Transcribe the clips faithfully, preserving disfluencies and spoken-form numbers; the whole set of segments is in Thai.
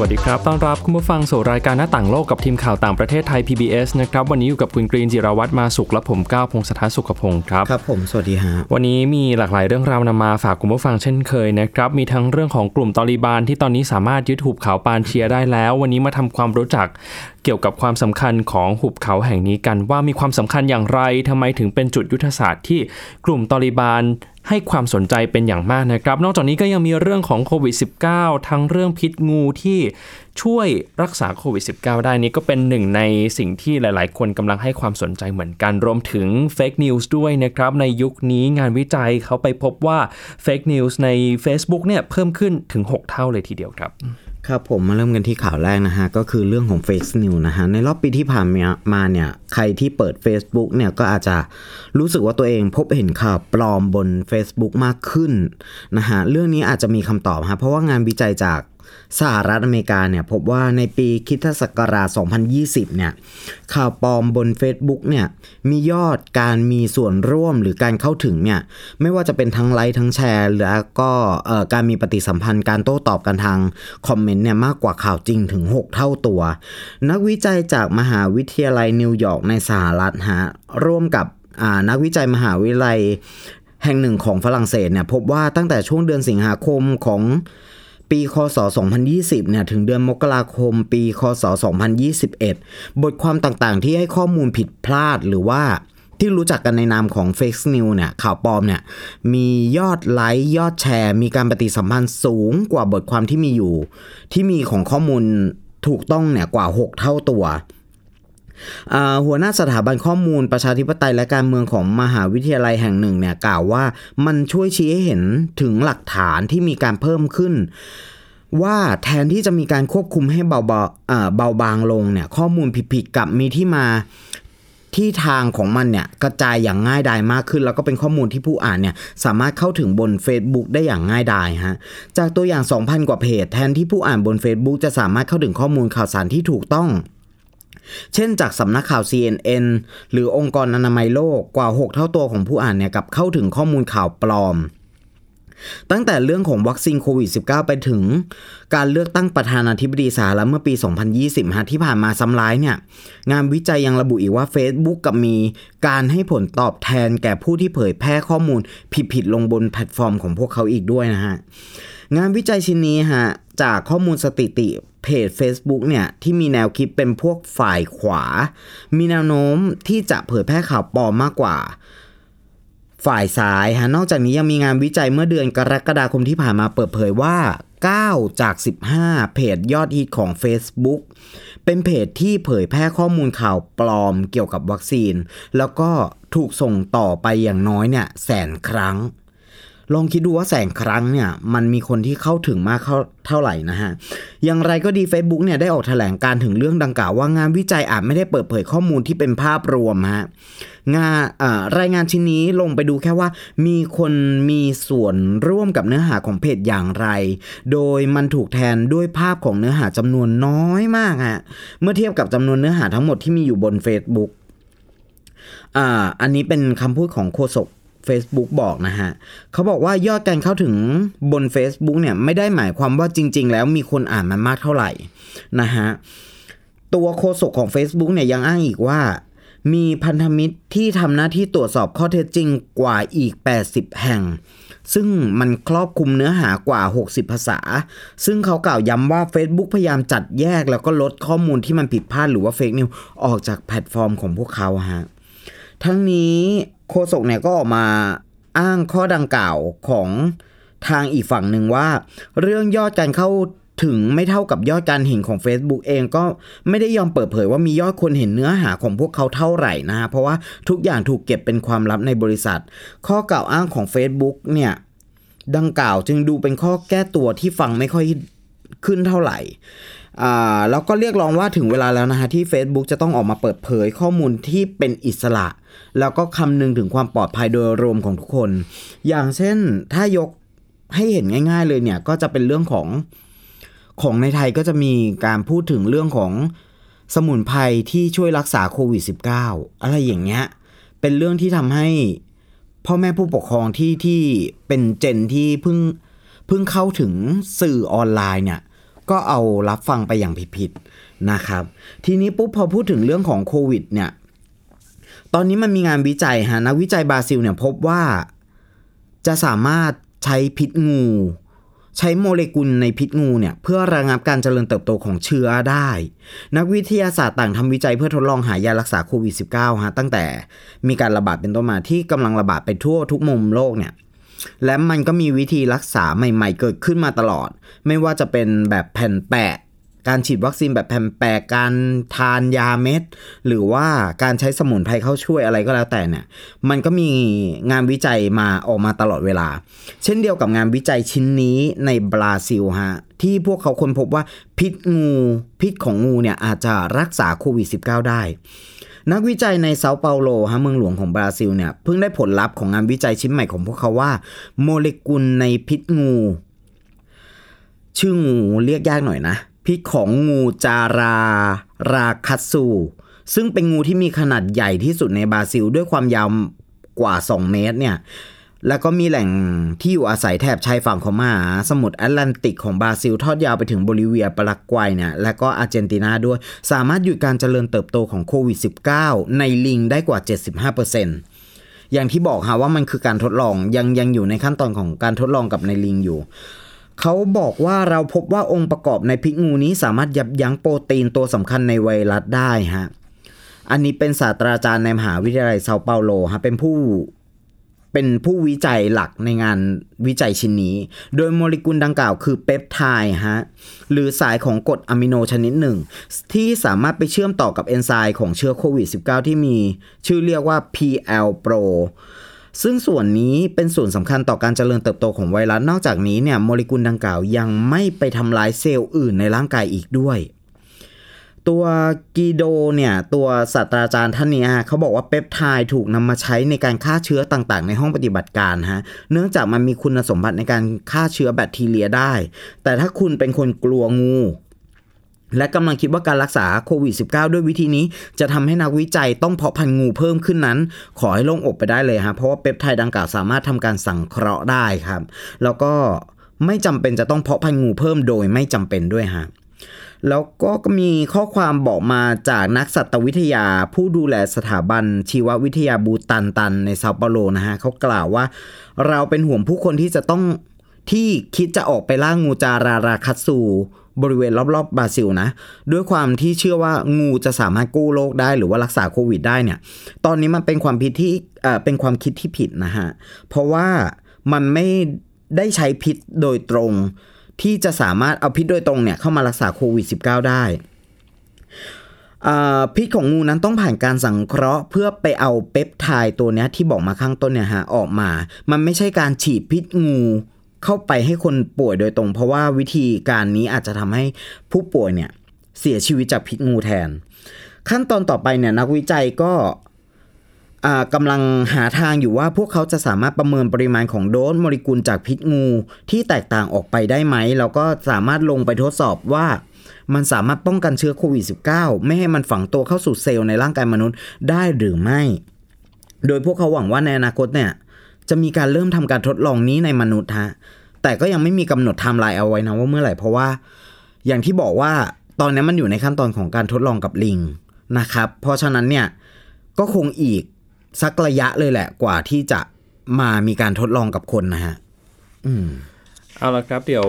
สวัสดีครับต้อนรับคุณผู้ฟังสู่รายการหน้าต่างโลกกับทีมข่าวต่างประเทศไทย พี บี เอส นะครับวันนี้อยู่กับคุณกรีนจิรวัฒน์มาสุขและผมก้าวพงศธรสุขพงศ์ครับครับผมสวัสดีฮะวันนี้มีหลากหลายเรื่องราวนำมาฝากคุณผู้ฟังเช่นเคยนะครับมีทั้งเรื่องของกลุ่มตอลิบานที่ตอนนี้สามารถยึดหุบเขาปานเชียได้แล้ววันนี้มาทำความรู้จักเกี่ยวกับความสำคัญของหุบเขาแห่งนี้กันว่ามีความสำคัญอย่างไรทำไมถึงเป็นจุดยุทธศาสตร์ที่กลุ่มตอลิบานให้ความสนใจเป็นอย่างมากนะครับนอกจากนี้ก็ยังมีเรื่องของโควิด สิบเก้า ทั้งเรื่องพิษงูที่ช่วยรักษาโควิด สิบเก้า ได้นี้ก็เป็นหนึ่งในสิ่งที่หลายๆคนกำลังให้ความสนใจเหมือนกันรวมถึงเฟคนิวส์ด้วยนะครับในยุคนี้งานวิจัยเขาไปพบว่าเฟคนิวส์ใน Facebook เนี่ยเพิ่มขึ้นถึงหกเท่าเลยทีเดียวครับครับผมมาเริ่มกันที่ข่าวแรกนะฮะก็คือเรื่องของ Fake News นะฮะในรอบปีที่ผ่านมาเนี่ยใครที่เปิด Facebook เนี่ยก็อาจจะรู้สึกว่าตัวเองพบเห็นข่าวปลอมบน Facebook มากขึ้นนะฮะเรื่องนี้อาจจะมีคำตอบฮะเพราะว่างานวิจัยจากสหรัฐอเมริกาเนี่ยพบว่าในปีคริสตศักราชสองพันยี่สิบเนี่ยข่าวปลอมบน Facebook เนี่ยมียอดการมีส่วนร่วมหรือการเข้าถึงเนี่ยไม่ว่าจะเป็นทั้งไลค์ทั้งแชร์แล้วก็เอ่อการมีปฏิสัมพันธ์การโต้ตอบกันทางคอมเมนต์เนี่ยมากกว่าข่าวจริงถึงหกเท่าตัวนักวิจัยจากมหาวิทยาลัยนิวยอร์กในสหรัฐฮะร่วมกับอ่านักวิจัยมหาวิทยาลัยแห่งหนึ่งของฝรั่งเศสเนี่ยพบว่าตั้งแต่ช่วงเดือนสิงหาคมของปีคศสองพันยี่สิบเนี่ยถึงเดือนมกราคมปีคศสองพันยี่สิบเอ็ดบทความต่างๆที่ให้ข้อมูลผิดพลาดหรือว่าที่รู้จักกันในนามของ Fake News เนี่ยข่าวปลอมเนี่ยมียอดไลค์ยอดแชร์มีการปฏิสัมพันธ์สูงกว่าบทความที่มีอยู่ที่มีของข้อมูลถูกต้องเนี่ยกว่าหกเท่าตัวหัวหน้าสถาบันข้อมูลประชาธิปไตยและการเมืองของมหาวิทยาลัยแห่งหนึ่งเนี่ยกล่าวว่ามันช่วยชี้ให้เห็นถึงหลักฐานที่มีการเพิ่มขึ้นว่าแทนที่จะมีการควบคุมให้เบาเบาบางลงเนี่ยข้อมูลผิดๆกับมีที่มาที่ทางของมันเนี่ยกระจายอย่างง่ายดายมากขึ้นแล้วก็เป็นข้อมูลที่ผู้อ่านเนี่ยสามารถเข้าถึงบน Facebook ได้อย่างง่ายดายฮะจากตัวอย่าง สองพัน กว่าเพจแทนที่ผู้อ่านบน Facebook จะสามารถเข้าถึงข้อมูลข่าวสารที่ถูกต้องเช่นจากสำนักข่าว ซี เอ็น เอ็น หรือองค์กรอนามัยโลกกว่าหกเท่าตัวของผู้อ่านเนี่ยกับเข้าถึงข้อมูลข่าวปลอมตั้งแต่เรื่องของวัคซีนโควิด สิบเก้า ไปถึงการเลือกตั้งประธานาธิบดีสหรัฐเมื่อปีสองพันยี่สิบฮะที่ผ่านมาซ้ำร้ายเนี่ยงานวิจัยยังระบุอีกว่า Facebook กับมีการให้ผลตอบแทนแก่ผู้ที่เผยแพร่ข้อมูลผิดๆลงบนแพลตฟอร์มของพวกเขาอีกด้วยนะฮะงานวิจัยชิ้นนี้ฮะจากข้อมูลสถิติเพจ Facebook เนี่ยที่มีแนวคิดเป็นพวกฝ่ายขวามีแนวโน้มที่จะเผยแพร่ข่าวปลอมมากกว่าฝ่ายซ้ายฮะนอกจากนี้ยังมีงานวิจัยเมื่อเดือนกรกฎาคมที่ผ่านมาเปิดเผยว่าเก้าจากสิบห้าเพจยอดฮิตของ Facebook เป็นเพจที่เผยแพร่ข้อมูลข่าวปลอมเกี่ยวกับวัคซีนแล้วก็ถูกส่งต่อไปอย่างน้อยเนี่ยแสนครั้งลองคิดดูว่าแสนครั้งเนี่ยมันมีคนที่เข้าถึงมากเท่าไหร่นะฮะอย่างไรก็ดี Facebook เนี่ยได้ออกแถลงการถึงเรื่องดังกล่าวว่างานวิจัยอาจไม่ได้เปิดเผยข้อมูลที่เป็นภาพรวมฮะงานอ่ารายงานชิ้นนี้ลงไปดูแค่ว่ามีคนมีส่วนร่วมกับเนื้อหาของเพจอย่างไรโดยมันถูกแทนด้วยภาพของเนื้อหาจำนวนน้อยมากฮะเมื่อเทียบกับจำนวนเนื้อหาทั้งหมดที่มีอยู่บน Facebook อ่าอันนี้เป็นคำพูดของโฆษกFacebook บอกนะฮะเขาบอกว่ายอดการเข้าถึงบน Facebook เนี่ยไม่ได้หมายความว่าจริงๆแล้วมีคนอ่านมันมากเท่าไหร่นะฮะตัวโฆษกของ Facebook เนี่ยยังอ้างอีกว่ามีพันธมิตรที่ทำหน้าที่ตรวจสอบข้อเท็จจริงกว่าอีกแปดสิบแห่งซึ่งมันครอบคลุมเนื้อหากว่าหกสิบภาษาซึ่งเขากล่าวย้ำว่า Facebook พยายามจัดแยกแล้วก็ลดข้อมูลที่มันผิดพลาดหรือว่า Fake News ออกจากแพลตฟอร์มของพวกเขาฮะทั้งนี้โฆษกเนี่ยก็ออกมาอ้างข้อดังกล่าวของทางอีกฝั่งหนึ่งว่าเรื่องยอดการเข้าถึงไม่เท่ากับยอดการเห็นของ Facebook เองก็ไม่ได้ยอมเปิดเผยว่ามียอดคนเห็นเนื้อหาของพวกเขาเท่าไหร่นะฮะเพราะว่าทุกอย่างถูกเก็บเป็นความลับในบริษัทข้อกล่าวอ้างของ Facebook เนี่ยดังกล่าวจึงดูเป็นข้อแก้ตัวที่ฟังไม่ค่อยขึ้นเท่าไหร่อ่าแล้วก็เรียกร้องว่าถึงเวลาแล้วนะฮะที่ Facebook จะต้องออกมาเปิดเผยข้อมูลที่เป็นอิสระแล้วก็คำนึงถึงความปลอดภัยโดยรวมของทุกคนอย่างเช่นถ้ายกให้เห็นง่ายๆเลยเนี่ยก็จะเป็นเรื่องของ ของในไทยก็จะมีการพูดถึงเรื่องของสมุนไพรที่ช่วยรักษาโควิด สิบเก้า อะไรอย่างเงี้ยเป็นเรื่องที่ทำให้พ่อแม่ผู้ปกครองที่ที่เป็นเจนที่เพิ่งเพิ่งเข้าถึงสื่อออนไลน์เนี่ยก็เอารับฟังไปอย่างผิดๆนะครับทีนี้ปุ๊บพอพูดถึงเรื่องของโควิดเนี่ยตอนนี้มันมีงานวิจัยฮะนักวิจัยบราซิลเนี่ยพบว่าจะสามารถใช้พิษงูใช้โมเลกุลในพิษงูเนี่ยเพื่อระงับการเจริญเติบโตของเชื้อได้นักวิทยาศาสตร์ต่างทำวิจัยเพื่อทดลองหายารักษาโควิด สิบเก้า ฮะตั้งแต่มีการระบาดเป็นต้นมาที่กำลังระบาดไปทั่วทุกมุมโลกเนี่ยและมันก็มีวิธีรักษาใหม่ๆเกิดขึ้นมาตลอดไม่ว่าจะเป็นแบบแผ่นแปะการฉีดวัคซีนแบบแผ่นแปะการทานยาเม็ดหรือว่าการใช้สมุนไพรเข้าช่วยอะไรก็แล้วแต่เนี่ยมันก็มีงานวิจัยมาออกมาตลอดเวลาเช่นเดียวกับงานวิจัยชิ้นนี้ในบราซิลฮะที่พวกเขาค้นพบว่าพิษงูพิษของงูเนี่ยอาจจะรักษาโควิด สิบเก้า ได้นักวิจัยในเซาเปาโลฮะเมืองหลวงของบราซิลเนี่ยเพิ่งได้ผลลัพธ์ของงานวิจัยชิ้นใหม่ของพวกเขาว่าโมเลกุลในพิษงูชื่องูเรียกยากหน่อยนะพิษของงูจาราราคัสซูซึ่งเป็นงูที่มีขนาดใหญ่ที่สุดในบราซิลด้วยความยาวกว่าสองเมตรเนี่ยแล้วก็มีแหล่งที่อยู่อาศัยแถบชายฝั่งของมหาสมุทรแอตแลนติกของบราซิลทอดยาวไปถึงโบลิเวียปารากวัยเนี่ยและก็อาร์เจนตินาด้วยสามารถหยุดการเจริญเติบโตของโควิด สิบเก้า ในลิงได้กว่า เจ็ดสิบห้าเปอร์เซ็นต์ อย่างที่บอกฮะว่ามันคือการทดลองยังยังอยู่ในขั้นตอนของการทดลองกับในลิงอยู่เขาบอกว่าเราพบว่าองค์ประกอบในพิษงูนี้สามารถยับยั้งโปรตีนตัวสำคัญในไวรัสได้ฮะอันนี้เป็นศาสตราจารย์ในมหาวิทยาลัยเซาเปาโลฮะเป็นผู้เป็นผู้วิจัยหลักในงานวิจัยชิ้นนี้โดยโมเลกุลดังกล่าวคือเปปไทด์ฮะหรือสายของกรดอะมิโนชนิดหนึ่งที่สามารถไปเชื่อมต่อกับเอนไซม์ของเชื้อโควิด สิบเก้า ที่มีชื่อเรียกว่า พี แอล Proซึ่งส่วนนี้เป็นส่วนสำคัญต่อการเจริญเติบโตของไวรัสนอกจากนี้เนี่ยโมเลกุลดังกล่าวยังไม่ไปทำลายเซลล์อื่นในร่างกายอีกด้วยตัวกีโดเนี่ยตัวศาสตราจารย์ท่านนี้เขาบอกว่าเปปไทด์ถูกนำมาใช้ในการฆ่าเชื้อต่างๆในห้องปฏิบัติการฮะเนื่องจากมันมีคุณสมบัติในการฆ่าเชื้อแบคทีเรียได้แต่ถ้าคุณเป็นคนกลัวงูและกำลังคิดว่าการรักษาโควิด สิบเก้า ด้วยวิธีนี้จะทำให้นักวิจัยต้องเพาะพันธุ์งูเพิ่มขึ้นนั้นขอให้โล่งอกไปได้เลยฮะเพราะว่าเปปไทด์ดังกล่าวสามารถทำการสังเคราะห์ได้ครับแล้วก็ไม่จำเป็นจะต้องเพาะพันธุ์งูเพิ่มโดยไม่จำเป็นด้วยฮะแล้วก็มีข้อความบอกมาจากนักสัตววิทยาผู้ดูแลสถาบันชีววิทยาบูตันตันในเซาเปาโลนะฮะเขากล่าวว่าเราเป็นห่วงผู้คนที่จะต้องที่คิดจะออกไปล่างูจาราราคัสซูบริเวณรอบๆบราซิลนะด้วยความที่เชื่อว่างูจะสามารถกู้โรคได้หรือว่ารักษาโควิดได้เนี่ยตอนนี้มันเป็นความผิดที่เอ่อเป็นความคิดที่ผิดนะฮะเพราะว่ามันไม่ได้ใช้พิษโดยตรงที่จะสามารถเอาพิษโดยตรงเนี่ยเข้ามารักษาโควิด สิบเก้า ได้พิษของงูนั้นต้องผ่านการสังเคราะห์เพื่อไปเอาเปปไทด์ตัวนี้ที่บอกมาข้างต้นเนี่ยฮะออกมามันไม่ใช่การฉีดพิษงูเข้าไปให้คนป่วยโดยตรงเพราะว่าวิธีการนี้อาจจะทำให้ผู้ป่วยเนี่ยเสียชีวิตจากพิษงูแทนขั้นตอนต่อไปเนี่ยนักวิจัยก็กำลังหาทางอยู่ว่าพวกเขาจะสามารถประเมินปริมาณของโดสโมเลกุลจากพิษงูที่แตกต่างออกไปได้ไหมแล้วก็สามารถลงไปทดสอบว่ามันสามารถป้องกันเชื้อโควิด สิบเก้า ไม่ให้มันฝังตัวเข้าสู่เซลล์ในร่างกายมนุษย์ได้หรือไม่โดยพวกเขาหวังว่าในอนาคตเนี่ยจะมีการเริ่มทำการทดลองนี้ในมนุษย์ฮะแต่ก็ยังไม่มีกำหนดไทม์ไลน์เอาไว้นะว่าเมื่อไหร่เพราะว่าอย่างที่บอกว่าตอนนี้มันอยู่ในขั้นตอนของการทดลองกับลิงนะครับเพราะฉะนั้นเนี่ยก็คงอีกสักระยะเลยแหละกว่าที่จะมามีการทดลองกับคนนะฮะอืมเอาละครับเดี๋ยว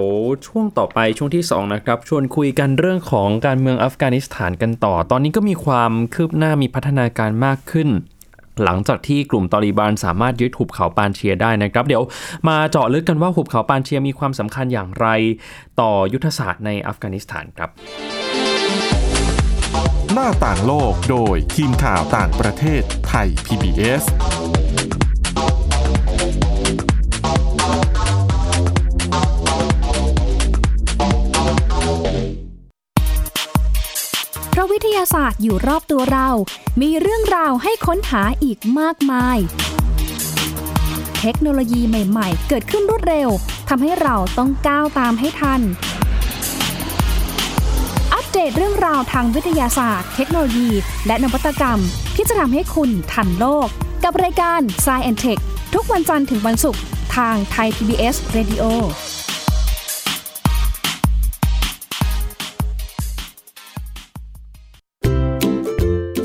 ช่วงต่อไปช่วงที่สองนะครับชวนคุยกันเรื่องของการเมืองอัฟกานิสถานกันต่อตอนนี้ก็มีความคืบหน้ามีพัฒนาการมากขึ้นหลังจากที่กลุ่มตาลิบันสามารถยึดหุบเขาปานเชียได้นะครับเดี๋ยวมาเจาะลึกกันว่าหุบเขาปานเชียมีความสำคัญอย่างไรต่อยุทธศาสตร์ในอัฟกานิสถานครับหน้าต่างโลกโดยทีมข่าวต่างประเทศไทย พี บี เอสวิทยาศาสตร์อยู่รอบตัวเรามีเรื่องราวให้ค้นหาอีกมากมายเทคโนโลยีใหม่ๆเกิดขึ้นรวดเร็วทำให้เราต้องก้าวตามให้ทัน ดตเรื่องราวทางวิทยาศาสตร์เทคโนโลยีและนวัตกรรมที่จะทำให้คุณทันโลกกับรายการ Science and Tech ทุกวันจันทร์ถึงวันศุกร์ทาง Thai พี บี เอส Radio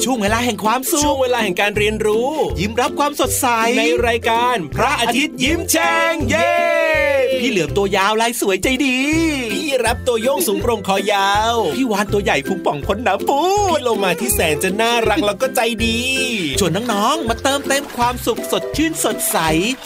ช่วงเวลาแห่งความสุขช่วงเวลาแห่งการเรียนรู้ยิ้มรับความสดใสในรายการพระอาทิตย์ยิ้มแฉ่งเย้พี่เหลือมตัวยาวลายสวยใจดีพี่รับตัวโยงสูงโปร่งคอยาวพี่วานตัวใหญ่พุงป่องพ้นน้ำปูดลงมาที่แสนจะน่ารักแล้วก็ใจดีชวนน้องๆมาเติมเต็มความสุขสดชื่นสดใส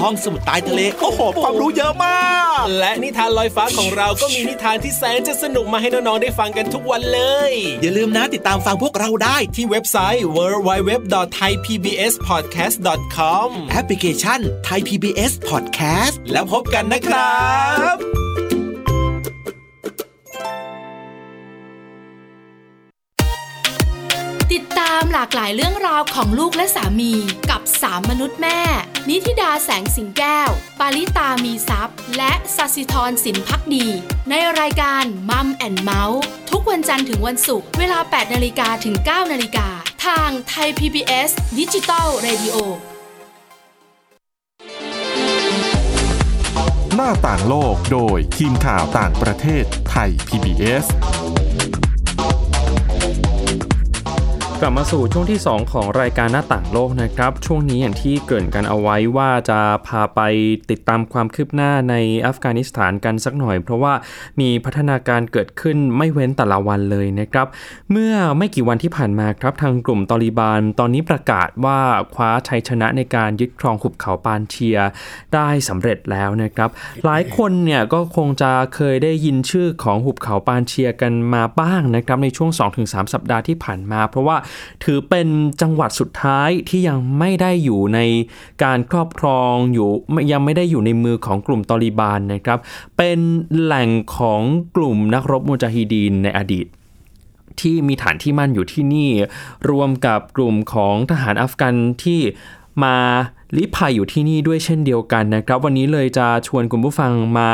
ห้องสมุดใต้ทะเลโอ้โหความรู้เยอะมากและนิทานลอยฟ้าของเราก็มีนิทานที่แสนจะสนุกมาให้น้องๆได้ฟังกันทุกวันเลยอย่าลืมนะติดตามฟังพวกเราได้ที่เว็บไซต์ดับเบิลยู ดับเบิลยู ดับเบิลยู ดอท ไทย พี บี เอส พอดแคสต์ ดอท คอม แอปพลิเคชัน Thai พี บี เอส Podcast แล้วพบกันนะครับติดตามหลากหลายเรื่องราวของลูกและสามีกับสามมนุษย์แม่นิธิดาแสงสิงแก้วปาริตามีทรัพย์และศศิธรสินภักดีในรายการ Mom and Mouse ทุกวันจันทร์ถึงวันศุกร์เวลา แปดนาฬิกา นถึง เก้านาฬิกา นทาง Thai พี บี เอส Digital Radio หน้าต่างโลกโดยทีมข่าวต่างประเทศไทย พี บี เอสกลับมาสู่ช่วงที่สองของรายการหน้าต่างโลกนะครับช่วงนี้อย่างที่เกริ่นกันเอาไว้ว่าจะพาไปติดตามความคืบหน้าในอัฟกานิสถานกันสักหน่อยเพราะว่ามีพัฒนาการเกิดขึ้นไม่เว้นแต่ละวันเลยนะครับเมื่อไม่กี่วันที่ผ่านมาครับทางกลุ่มตอลิบานตอนนี้ประกาศว่าคว้าชัยชนะในการยึดครองหุบเขาปานเชียได้สำเร็จแล้วนะครับหลายคนเนี่ยก็คงจะเคยได้ยินชื่อของหุบเขาปานเชียกันมาบ้างนะครับในช่วง สองถึงสาม สัปดาห์ที่ผ่านมาเพราะว่าถือเป็นจังหวัดสุดท้ายที่ยังไม่ได้อยู่ในการครอบครองอยู่ยังไม่ได้อยู่ในมือของกลุ่มตอลิบานนะครับเป็นแหล่งของกลุ่มนักรบมุจาฮิดีนในอดีตที่มีฐานที่มั่นอยู่ที่นี่รวมกับกลุ่มของทหารอัฟกันที่มาลี้ภัยอยู่ที่นี่ด้วยเช่นเดียวกันนะครับวันนี้เลยจะชวนคุณผู้ฟังมา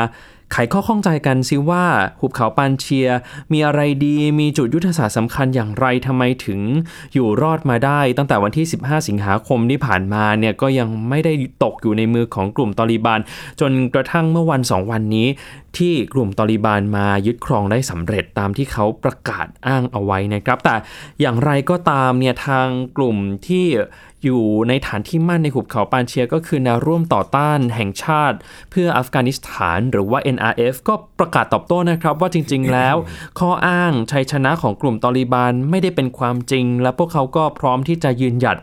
ไขข้อข้องใจกันซิว่าหุบเขาปานเชียมีอะไรดีมีจุดยุทธศาสตร์สำคัญอย่างไรทำไมถึงอยู่รอดมาได้ตั้งแต่วันที่สิบห้าสิงหาคมที่ผ่านมาเนี่ยก็ยังไม่ได้ตกอยู่ในมือของกลุ่มตอลิบานจนกระทั่งเมื่อวันสองวันนี้ที่กลุ่มตอลิบานมายึดครองได้สำเร็จตามที่เขาประกาศอ้างเอาไว้นะครับแต่อย่างไรก็ตามเนี่ยทางกลุ่มที่อยู่ในฐานที่มั่นในหุบเขาปานเชียก็คือแนวร่วมต่อต้านแห่งชาติเพื่ออัฟกานิสถานหรือว่า เอ็น อาร์ เอฟ ก็ประกาศตอบโต้นะครับว่าจริงๆแล้ว ข้ออ้างชัยชนะของกลุ่มตอลิบานไม่ได้เป็นความจริงและพวกเขาก็พร้อมที่จะยืนหยัด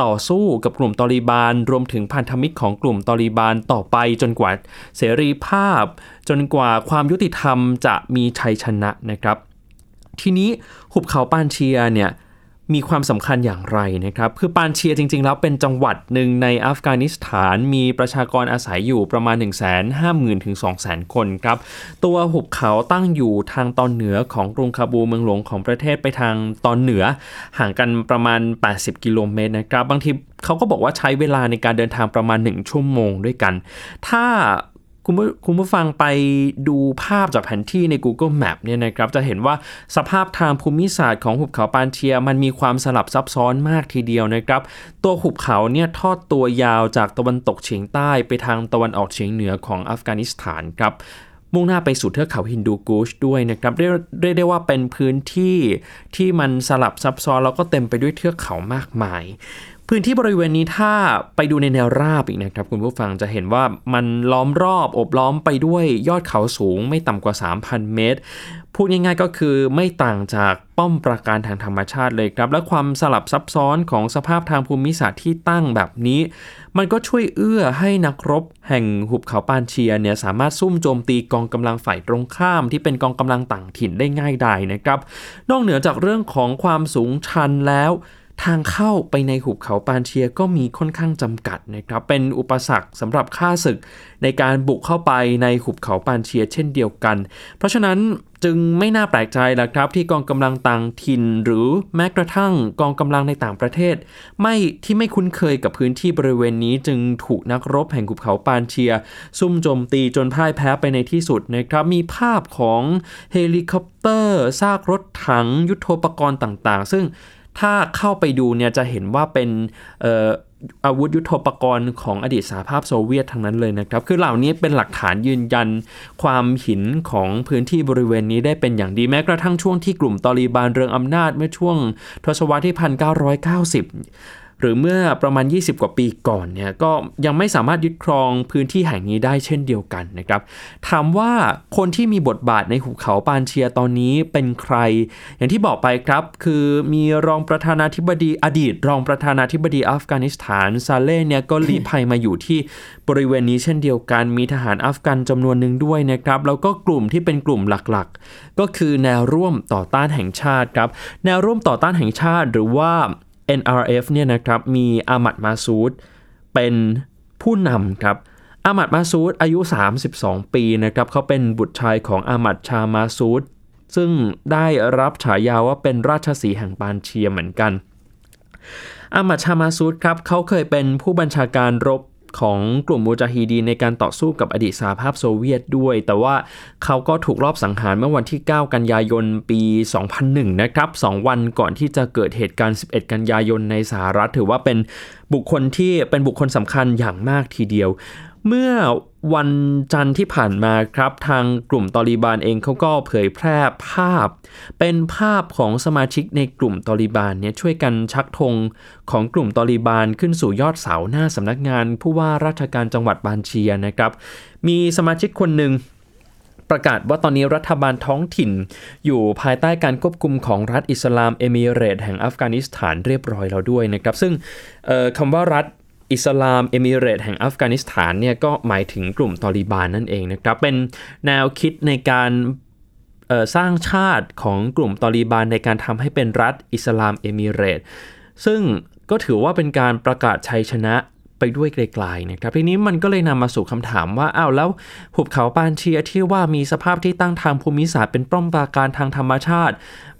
ต่อสู้กับกลุ่มตอลิบานรวมถึงพันธมิตรของกลุ่มตอลิบานต่อไปจนกว่าเสรีภาพจนกว่าความยุติธรรมจะมีชัยชนะนะครับทีนี้หุบเขาปานเชียเนี่ยมีความสำคัญอย่างไรนะครับคือปานเชียจริงๆแล้วเป็นจังหวัดหนึ่งในอัฟกานิสถานมีประชากรอาศัยอยู่ประมาณ หนึ่งแสนห้าหมื่น ถึง สองแสน คนครับตัวหุบเขาตั้งอยู่ทางตอนเหนือของกรุงคาบูเมืองหลวงของประเทศไปทางตอนเหนือห่างกันประมาณแปดสิบกิโลเมตรนะครับบางทีเขาก็บอกว่าใช้เวลาในการเดินทางประมาณหนึ่งชั่วโมงด้วยกันถ้าคุณผู้ฟังไปดูภาพจากแผนที่ใน Google Map เนี่ยนะครับจะเห็นว่าสภาพทางภูมิศาสตร์ของหุบเขาปานเชียมันมีความสลับซับซ้อนมากทีเดียวนะครับตัวหุบเขาเนี่ยทอดตัวยาวจากตะวันตกเฉียงใต้ไปทางตะวันออกเฉียงเหนือของอัฟกานิสถานครับมุ่งหน้าไปสู่เทือกเขาฮินดูกุชด้วยนะครับเรียกได้ว่าเป็นพื้นที่ที่มันสลับซับซ้อนแล้วก็เต็มไปด้วยเทือกเขามากมายพื้นที่บริเวณนี้ถ้าไปดูในแนวราบอีกนะครับคุณผู้ฟังจะเห็นว่ามันล้อมรอบอบล้อมไปด้วยยอดเขาสูงไม่ต่ำกว่า สามพัน เมตรพูดง่ายๆก็คือไม่ต่างจากป้อมปราการทางธรรมชาติเลยครับและความสลับซับซ้อนของสภาพทางภูมิศาสตร์ที่ตั้งแบบนี้มันก็ช่วยเอื้อให้นักรบแห่งหุบเขาปานเชียเนี่ยสามารถซุ่มโจมตีกองกำลังฝ่ายตรงข้ามที่เป็นกองกำลังต่างถิ่นได้ง่ายดายนะครับนอกเหนือจากเรื่องของความสูงชันแล้ว ทางเข้าไปในหุบเขาปานเชียก็มีค่อนข้างจำกัดนะครับเป็นอุปสรรคสำหรับข้าศึกในการบุกเข้าไปในหุบเขาปานเชียเช่นเดียวกันเพราะฉะนั้นจึงไม่น่าแปลกใจล่ะครับที่กองกำลังต่างถิ่นหรือแม้กระทั่งกองกำลังในต่างประเทศไม่ที่ไม่คุ้นเคยกับพื้นที่บริเวณนี้จึงถูกนักรบแห่งหุบเขาปานเชียซุ่มโจมตีจนพ่ายแพ้ไปในที่สุดนะครับมีภาพของเฮลิคอปเตอร์ซากรถถังยุทโธปกรณ์ต่างๆซึ่งถ้าเข้าไปดูเนี่ยจะเห็นว่าเป็นเอ่ออาวุธยุทโธปกรณ์ของอดีตสหภาพโซเวียตทั้งนั้นเลยนะครับคือเหล่านี้เป็นหลักฐานยืนยันความหินของพื้นที่บริเวณนี้ได้เป็นอย่างดีแม้กระทั่งช่วงที่กลุ่มตอลิบานเรืองอำนาจเมื่อช่วงทศวรรษที่หนึ่งพันเก้าร้อยเก้าสิบหรือเมื่อประมาณยี่สิบกว่าปีก่อนเนี่ยก็ยังไม่สามารถยึดครองพื้นที่แห่งนี้ได้เช่นเดียวกันนะครับถามว่าคนที่มีบทบาทในหุบเขาปานเชียตอนนี้เป็นใครอย่างที่บอกไปครับคือมีรองประธานาธิบดีอดีตรองประธานาธิบดีอัฟกานิสถานซาเลห์เนี่ยก็ลี้ภัยมาอยู่ที่บริเวณนี้เช่นเดียวกันมีทหารอัฟกันจำนวนหนึ่งด้วยนะครับแล้วก็กลุ่มที่เป็นกลุ่มหลักๆก็คือแนวร่วมต่อต้านแห่งชาติครับแนวร่วมต่อต้านแห่งชาติหรือว่าเอ็น อาร์ เอฟ เนี่ยนะครับมีอามัดมาซูดเป็นผู้นำครับอามัดมาซูดอายุสามสิบสองปีนะครับเขาเป็นบุตรชายของอามัดชามาซูดซึ่งได้รับฉายาว่าเป็นราชสีห์แห่งปานเชียเหมือนกันอามัดชามาซูดครับเขาเคยเป็นผู้บัญชาการรบของกลุ่มมูจาฮิดีนในการต่อสู้กับอดีตสหภาพโซเวียตด้วยแต่ว่าเขาก็ถูกลอบสังหารเมื่อวันที่เก้ากันยายนปีสองพันหนึ่งนะครับสองวันก่อนที่จะเกิดเหตุการณ์สิบเอ็ดกันยายนในสหรัฐถือว่าเป็นบุคคลที่เป็นบุคคลสำคัญอย่างมากทีเดียวเมื่อวันจันทร์ที่ผ่านมาครับทางกลุ่มตอลิบานเองเขาก็เผยแพร่ภาพเป็นภาพของสมาชิกในกลุ่มตอลิบานเนี่ยช่วยกันชักธงของกลุ่มตอลิบานขึ้นสู่ยอดเสาหน้าสำนักงานผู้ว่าราชการจังหวัดปานเชียนะครับมีสมาชิกคนหนึ่งประกาศว่าตอนนี้รัฐบาลท้องถิ่นอยู่ภายใต้การควบคุมของรัฐอิสลามเอมิเรตแห่งอัฟกานิสถานเรียบร้อยแล้วด้วยนะครับซึ่งคำว่ารัฐอิสลามเอมิเรตแห่งอัฟกานิสถานเนี่ยก็หมายถึงกลุ่มตอลิบานนั่นเองนะครับเป็นแนวคิดในการเอ่อสร้างชาติของกลุ่มตอลิบานในการทำให้เป็นรัฐอิสลามเอมิเรตซึ่งก็ถือว่าเป็นการประกาศชัยชนะไปด้วยไกลๆนะครับทีนี้มันก็เลยนำมาสู่คำถามว่าอ้าวแล้วหุบเขาปานเชียที่ว่ามีสภาพที่ตั้งทางภูมิศาสตร์เป็นป้อมปราการทางธรรมชาติ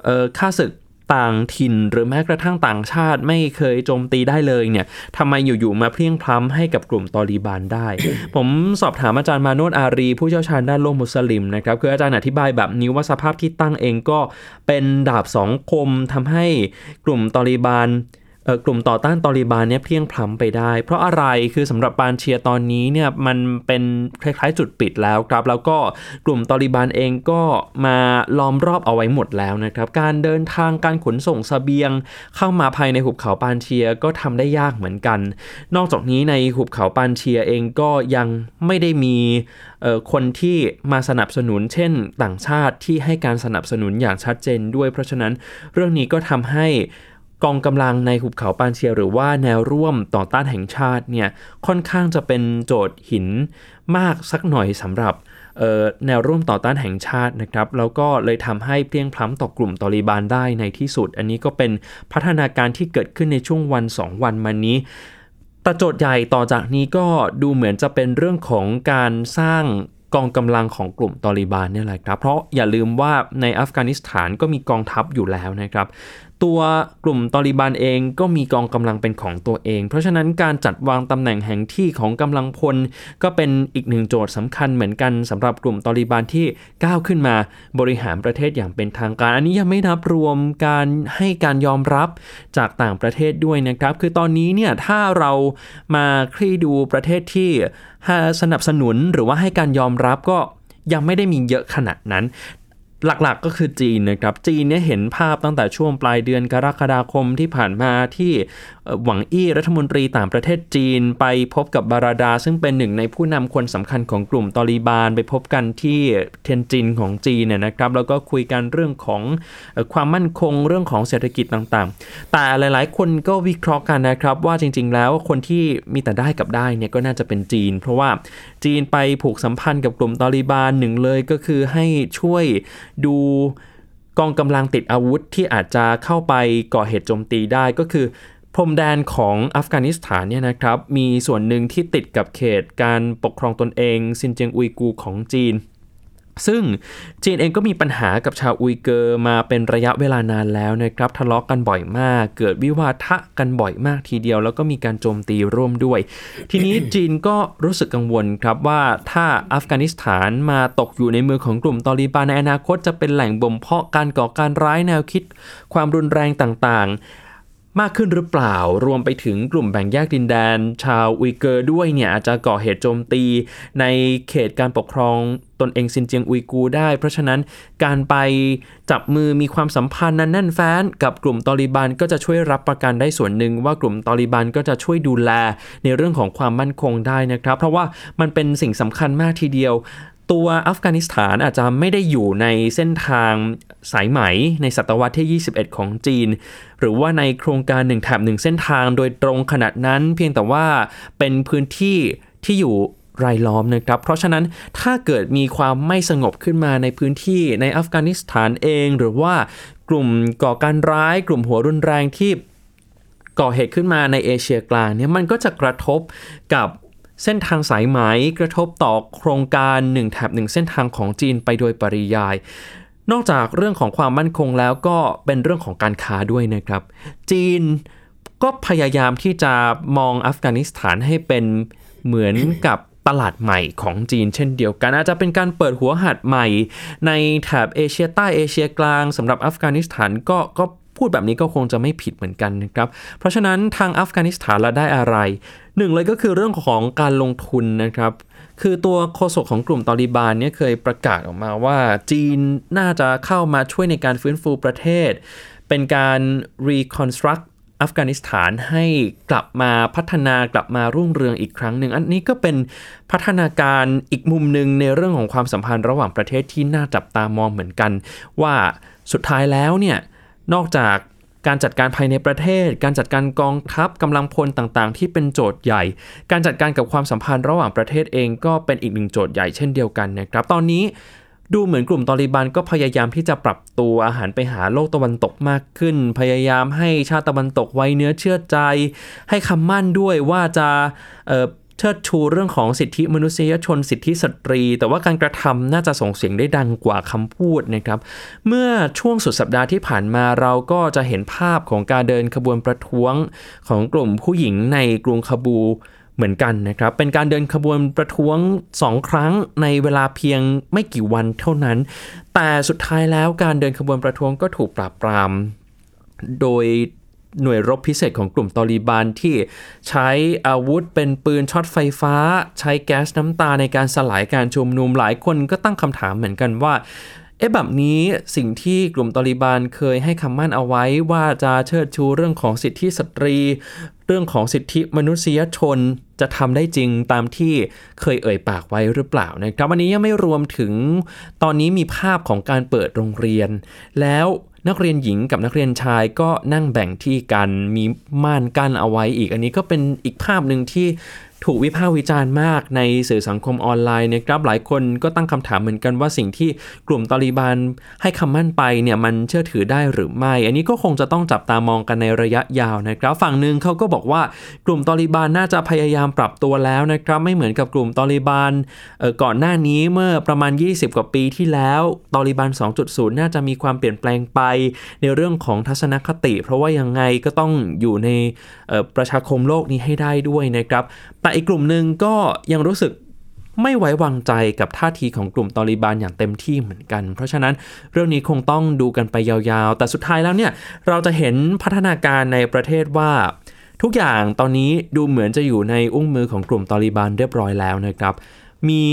เอ่อข้าศึกต่างถิ่นหรือแม้กระทั่งต่างชาติไม่เคยโจมตีได้เลยเนี่ยทำไมอยู่ๆมาเพลี่ยงพล้ำให้กับกลุ่มตอลิบานได้ ผมสอบถามอาจารย์มาโนชอารีผู้เชี่ยวชาญด้านโลกมุสลิมนะครับคืออาจารย์อธิบายแบบนี้ว่าสภาพที่ตั้งเองก็เป็นดาบสองคมทำให้กลุ่มตอลิบานเอ่อกลุ่มต่อต้านตอลิบานเนี่ยเพลี่ยงพล้ำไปได้เพราะอะไรคือสำหรับปานเชียตอนนี้เนี่ยมันเป็นคล้ายๆจุดปิดแล้วครับแล้วก็กลุ่มตอลิบานเองก็มาล้อมรอบเอาไว้หมดแล้วนะครับการเดินทางการขนส่งเสบียงเข้ามาภายในหุบเขาปานเชียก็ทำได้ยากเหมือนกันนอกจากนี้ในหุบเขาปานเชียเองก็ยังไม่ได้มีเอ่อคนที่มาสนับสนุนเช่นต่างชาติที่ให้การสนับสนุนอย่างชัดเจนด้วยเพราะฉะนั้นเรื่องนี้ก็ทำให้กองกำลังในหุบเขาปานเชียหรือว่าแนวร่วมต่อต้านแห่งชาติเนี่ยค่อนข้างจะเป็นโจทย์หินมากสักหน่อยสำหรับแนวร่วมต่อต้านแห่งชาตินะครับแล้วก็เลยทำให้เพลี่ยงพล้ำต่อกลุ่มตอลิบานได้ในที่สุดอันนี้ก็เป็นพัฒนาการที่เกิดขึ้นในช่วงวันสองวันมานี้แต่โจทย์ใหญ่ต่อจากนี้ก็ดูเหมือนจะเป็นเรื่องของการสร้างกองกำลังของกลุ่มตอลิบานเนี่ยแหละครับเพราะอย่าลืมว่าในอัฟกานิสถานก็มีกองทัพอยู่แล้วนะครับตัวกลุ่มตอลิบานเองก็มีกองกำลังเป็นของตัวเองเพราะฉะนั้นการจัดวางตำแหน่งแห่งที่ของกำลังพลก็เป็นอีกหนึ่งโจทย์สำคัญเหมือนกันสำหรับกลุ่มตอลิบานที่ก้าวขึ้นมาบริหารประเทศอย่างเป็นทางการอันนี้ยังไม่นับรวมการให้การยอมรับจากต่างประเทศด้วยนะครับคือตอนนี้เนี่ยถ้าเรามาคลี่ดูประเทศที่สนับสนุนหรือว่าให้การยอมรับก็ยังไม่ได้มีเยอะขนาดนั้นหลักๆก็คือจีนนะครับจีนเนี่ยเห็นภาพตั้งแต่ช่วงปลายเดือนกรกฎาคมที่ผ่านมาที่หวังอี้รัฐมนตรีต่างประเทศจีนไปพบกับบาราดาซึ่งเป็นหนึ่งในผู้นำคนสำคัญของกลุ่มตอลิบานไปพบกันที่เทียนจินของจีนเนี่ยนะครับแล้วก็คุยกันเรื่องของความมั่นคงเรื่องของเศรษฐกิจต่างๆแต่หลายๆคนก็วิเคราะห์กันนะครับว่าจริงๆแล้วคนที่มีแต่ได้กับได้เนี่ยก็น่าจะเป็นจีนเพราะว่าจีนไปผูกสัมพันธ์กับกลุ่มตอลิบานหนึ่งเลยก็คือให้ช่วยดู กองกำลังติดอาวุธที่อาจจะเข้าไปก่อเหตุโจมตีได้ก็คือพรมแดนของอัฟกานิสถานเนี่ยนะครับมีส่วนหนึ่งที่ติดกับเขตการปกครองตนเองซินเจียงอุยกูร์ของจีนซึ่งจีนเองก็มีปัญหากับชาวอุยเกอร์มาเป็นระยะเวลานานแล้วนะครับทะเลาะกันบ่อยมากเกิดวิวาทะกันบ่อยมากทีเดียวแล้วก็มีการโจมตีร่วมด้วย ทีนี้จีนก็รู้สึกกังวลครับว่าถ้าอัฟกานิสถานมาตกอยู่ในมือของกลุ่มตอลิบานในอนาคตจะเป็นแหล่งบ่มเพาะการก่อการร้ายแนวคิดความรุนแรงต่างๆมากขึ้นหรือเปล่ารวมไปถึงกลุ่มแบ่งแยกดินแดนชาวอุยเกอร์ด้วยเนี่ยอาจจะก่อเหตุโจมตีในเขตการปกครองตนเองซินเจียงอุยกูได้เพราะฉะนั้นการไปจับมือมีความสัมพันธ์นั้นแน่นแฟ้นกับกลุ่มตอลิบันก็จะช่วยรับประกันได้ส่วนหนึ่งว่ากลุ่มตอลิบันก็จะช่วยดูแลในเรื่องของความมั่นคงได้นะครับเพราะว่ามันเป็นสิ่งสำคัญมากทีเดียวตัวอัฟกานิสถานอาจจะไม่ได้อยู่ในเส้นทางสายไหมในศตวรรษที่ยี่สิบเอ็ดของจีนหรือว่าในโครงการหนึ่งแถบหนึ่งเส้นทางโดยตรงขนาดนั้นเพียงแต่ว่าเป็นพื้นที่ที่อยู่รายล้อมนะครับเพราะฉะนั้นถ้าเกิดมีความไม่สงบขึ้นมาในพื้นที่ในอัฟกานิสถานเองหรือว่ากลุ่มก่อการร้ายกลุ่มหัวรุนแรงที่ก่อเหตุขึ้นมาในเอเชียกลางเนี่ยมันก็จะกระทบกับเส้นทางสายไหมกระทบต่อโครงการหนึ่งแถบหนึ่งเส้นทางของจีนไปโดยปริยายนอกจากเรื่องของความมั่นคงแล้วก็เป็นเรื่องของการค้าด้วยนะครับจีนก็พยายามที่จะมองอัฟกานิสถานให้เป็นเหมือนกับตลาดใหม่ของจีนเช่นเดียวกันอาจจะเป็นการเปิดหัวหัดใหม่ในแถบเอเชียใต้เอเชียกลางสำหรับอัฟกานิสถานก็ก็พูดแบบนี้ก็คงจะไม่ผิดเหมือนกันนะครับเพราะฉะนั้นทางอัฟกานิสถานเราได้อะไรหนึ่งเลยก็คือเรื่องของการลงทุนนะครับคือตัวโฆษกของกลุ่มตอลิบานเนี่ยเคยประกาศออกมาว่าจีนน่าจะเข้ามาช่วยในการฟื้นฟูประเทศเป็นการ reconstructอัฟกานิสถานให้กลับมาพัฒนากลับมารุ่งเรืองอีกครั้งหนึ่งอันนี้ก็เป็นพัฒนาการอีกมุมนึงในเรื่องของความสัมพันธ์ระหว่างประเทศที่น่าจับตามองเหมือนกันว่าสุดท้ายแล้วเนี่ยนอกจากการจัดการภายในประเทศการจัดการกองทัพกำลังพลต่างๆที่เป็นโจทย์ใหญ่การจัดการกับความสัมพันธ์ระหว่างประเทศเองก็เป็นอีกหนึ่งโจทย์ใหญ่เช่นเดียวกันนะครับตอนนี้ดูเหมือนกลุ่มตอลิบันก็พยายามที่จะปรับตัวอาหารไปหาโลกตะวันตกมากขึ้นพยายามให้ชาติตะวันตกไว้เนื้อเชื่อใจให้คำมั่นด้วยว่าจะเอ่อเชิดชูเรื่องของสิทธิมนุษยชนสิทธิสตรีแต่ว่าการกระทำน่าจะส่งเสียงได้ดังกว่าคำพูดนะครับเมื่อช่วงสุดสัปดาห์ที่ผ่านมาเราก็จะเห็นภาพของการเดินขบวนประท้วงของกลุ่มผู้หญิงในกรุงคาบูเหมือนกันนะครับเป็นการเดินขบวนประท้วงสองครั้งในเวลาเพียงไม่กี่วันเท่านั้นแต่สุดท้ายแล้วการเดินขบวนประท้วงก็ถูกปราบปรามโดยหน่วยรบพิเศษของกลุ่มตอลิบันที่ใช้อาวุธเป็นปืนช็อตไฟฟ้าใช้แก๊สน้ำตาในการสลายการชุมนุมหลายคนก็ตั้งคำถามเหมือนกันว่าเอ๊ะแบบนี้สิ่งที่กลุ่มตอลิบันเคยให้คำมั่นเอาไว้ว่าจะเชิดชูเรื่องของสิทธิสตรีเรื่องของสิทธิมนุษยชนจะทำได้จริงตามที่เคยเอ่ยปากไว้หรือเปล่านะครับวันนี้ยังไม่รวมถึงตอนนี้มีภาพของการเปิดโรงเรียนแล้วนักเรียนหญิงกับนักเรียนชายก็นั่งแบ่งที่กันมีม่านกั้นเอาไว้อีกอันนี้ก็เป็นอีกภาพหนึ่งที่ถูกวิพากษ์วิจารณ์มากในสื่อสังคมออนไลน์นะครับหลายคนก็ตั้งคำถามเหมือนกันว่าสิ่งที่กลุ่มตอลิบันให้คำมั่นไปเนี่ยมันเชื่อถือได้หรือไม่อันนี้ก็คงจะต้องจับตามองกันในระยะยาวนะครับฝั่งหนึ่งเขาก็บอกว่ากลุ่มตอลิบันน่าจะพยายามปรับตัวแล้วนะครับไม่เหมือนกับกลุ่มตอลิบันเอ่อก่อนหน้านี้เมื่อประมาณยี่สิบกว่าปีที่แล้วตอลิบัน สองจุดศูนย์ น่าจะมีความเปลี่ยนแปลงไปในเรื่องของทัศนคติเพราะว่ายังไงก็ต้องอยู่ในเอ่อประชาคมโลกนี้ให้ได้ด้วยนะครับแต่อีกกลุ่มหนึ่งก็ยังรู้สึกไม่ไว้วางใจกับท่าทีของกลุ่มตอลิบันอย่างเต็มที่เหมือนกันเพราะฉะนั้นเรื่องนี้คงต้องดูกันไปยาวๆแต่สุดท้ายแล้วเนี่ยเราจะเห็นพัฒนาการในประเทศว่าทุกอย่างตอนนี้ดูเหมือนจะอยู่ในอุ้งมือของกลุ่มตอลิบันเรียบร้อยแล้วนะครับมี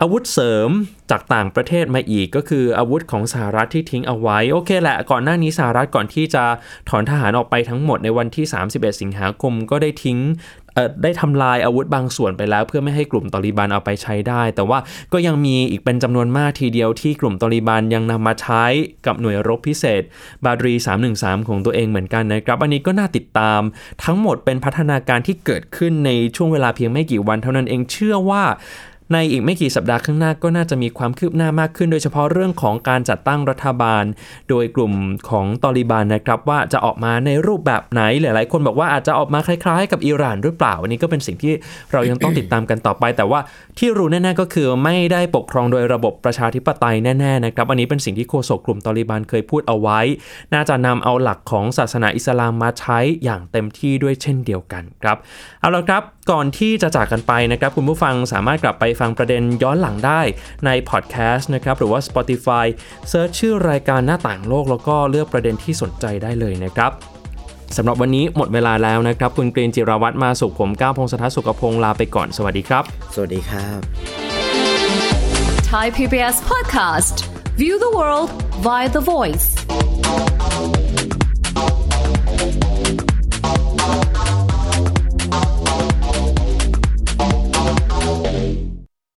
อาวุธเสริมจากต่างประเทศมาอีกก็คืออาวุธของสหรัฐที่ทิ้งเอาไว้โอเคแหละก่อนหน้านี้สหรัฐก่อนที่จะถอนทหารออกไปทั้งหมดในวันที่สามสิบเอ็ดสิงหาคมก็ได้ทิ้งได้ทำลายอาวุธบางส่วนไปแล้วเพื่อไม่ให้กลุ่มตอลิบันเอาไปใช้ได้แต่ว่าก็ยังมีอีกเป็นจำนวนมากทีเดียวที่กลุ่มตอลิบันยังนำมาใช้กับหน่วยรบพิเศษบาดรีสามหนึ่งสามของตัวเองเหมือนกันนะครับอันนี้ก็น่าติดตามทั้งหมดเป็นพัฒนาการที่เกิดขึ้นในช่วงเวลาเพียงไม่กี่วันเท่านั้นเองเชื่อว่า ในอีกไม่กี่สัปดาห์ข้างหน้าก็น่าจะมีความคืบหน้ามากขึ้นโดยเฉพาะเรื่องของการจัดตั้งรัฐบาลโดยกลุ่มของตอลิบันนะครับว่าจะออกมาในรูปแบบไหนหลายๆคนบอกว่าอาจจะออกมาคล้ายๆกับอิหร่านหรือเปล่าอันนี้ก็เป็นสิ่งที่เรายังต้อง ติดตามกันต่อไปแต่ว่าที่รู้แน่ๆก็คือไม่ได้ปกครองโดยระบบประชาธิปไตยแน่ๆนะครับอันนี้เป็นสิ่งที่โฆษกกลุ่มตอลิบันเคยพูดเอาไว้น่าจะนำเอาหลักของศาสนาอิสลามมาใช้อย่างเต็มที่ด้วยเช่นเดียวกันครับเอาล่ะครับก่อนที่จะจากกันไปนะครับคุณผู้ฟังสามารถกลับไปฟังประเด็นย้อนหลังได้ในพอดแคสต์นะครับหรือว่า Spotify เสิร์ชชื่อรายการหน้าต่างโลกแล้วก็เลือกประเด็นที่สนใจได้เลยนะครับสำหรับวันนี้หมดเวลาแล้วนะครับคุณกรีนจิรวัฒน์มาสุขผมก้าวพงศธรสุขพงศ์ลาไปก่อนสวัสดีครับสวัสดีครับ Thai พี บี เอส Podcast View the world via the voice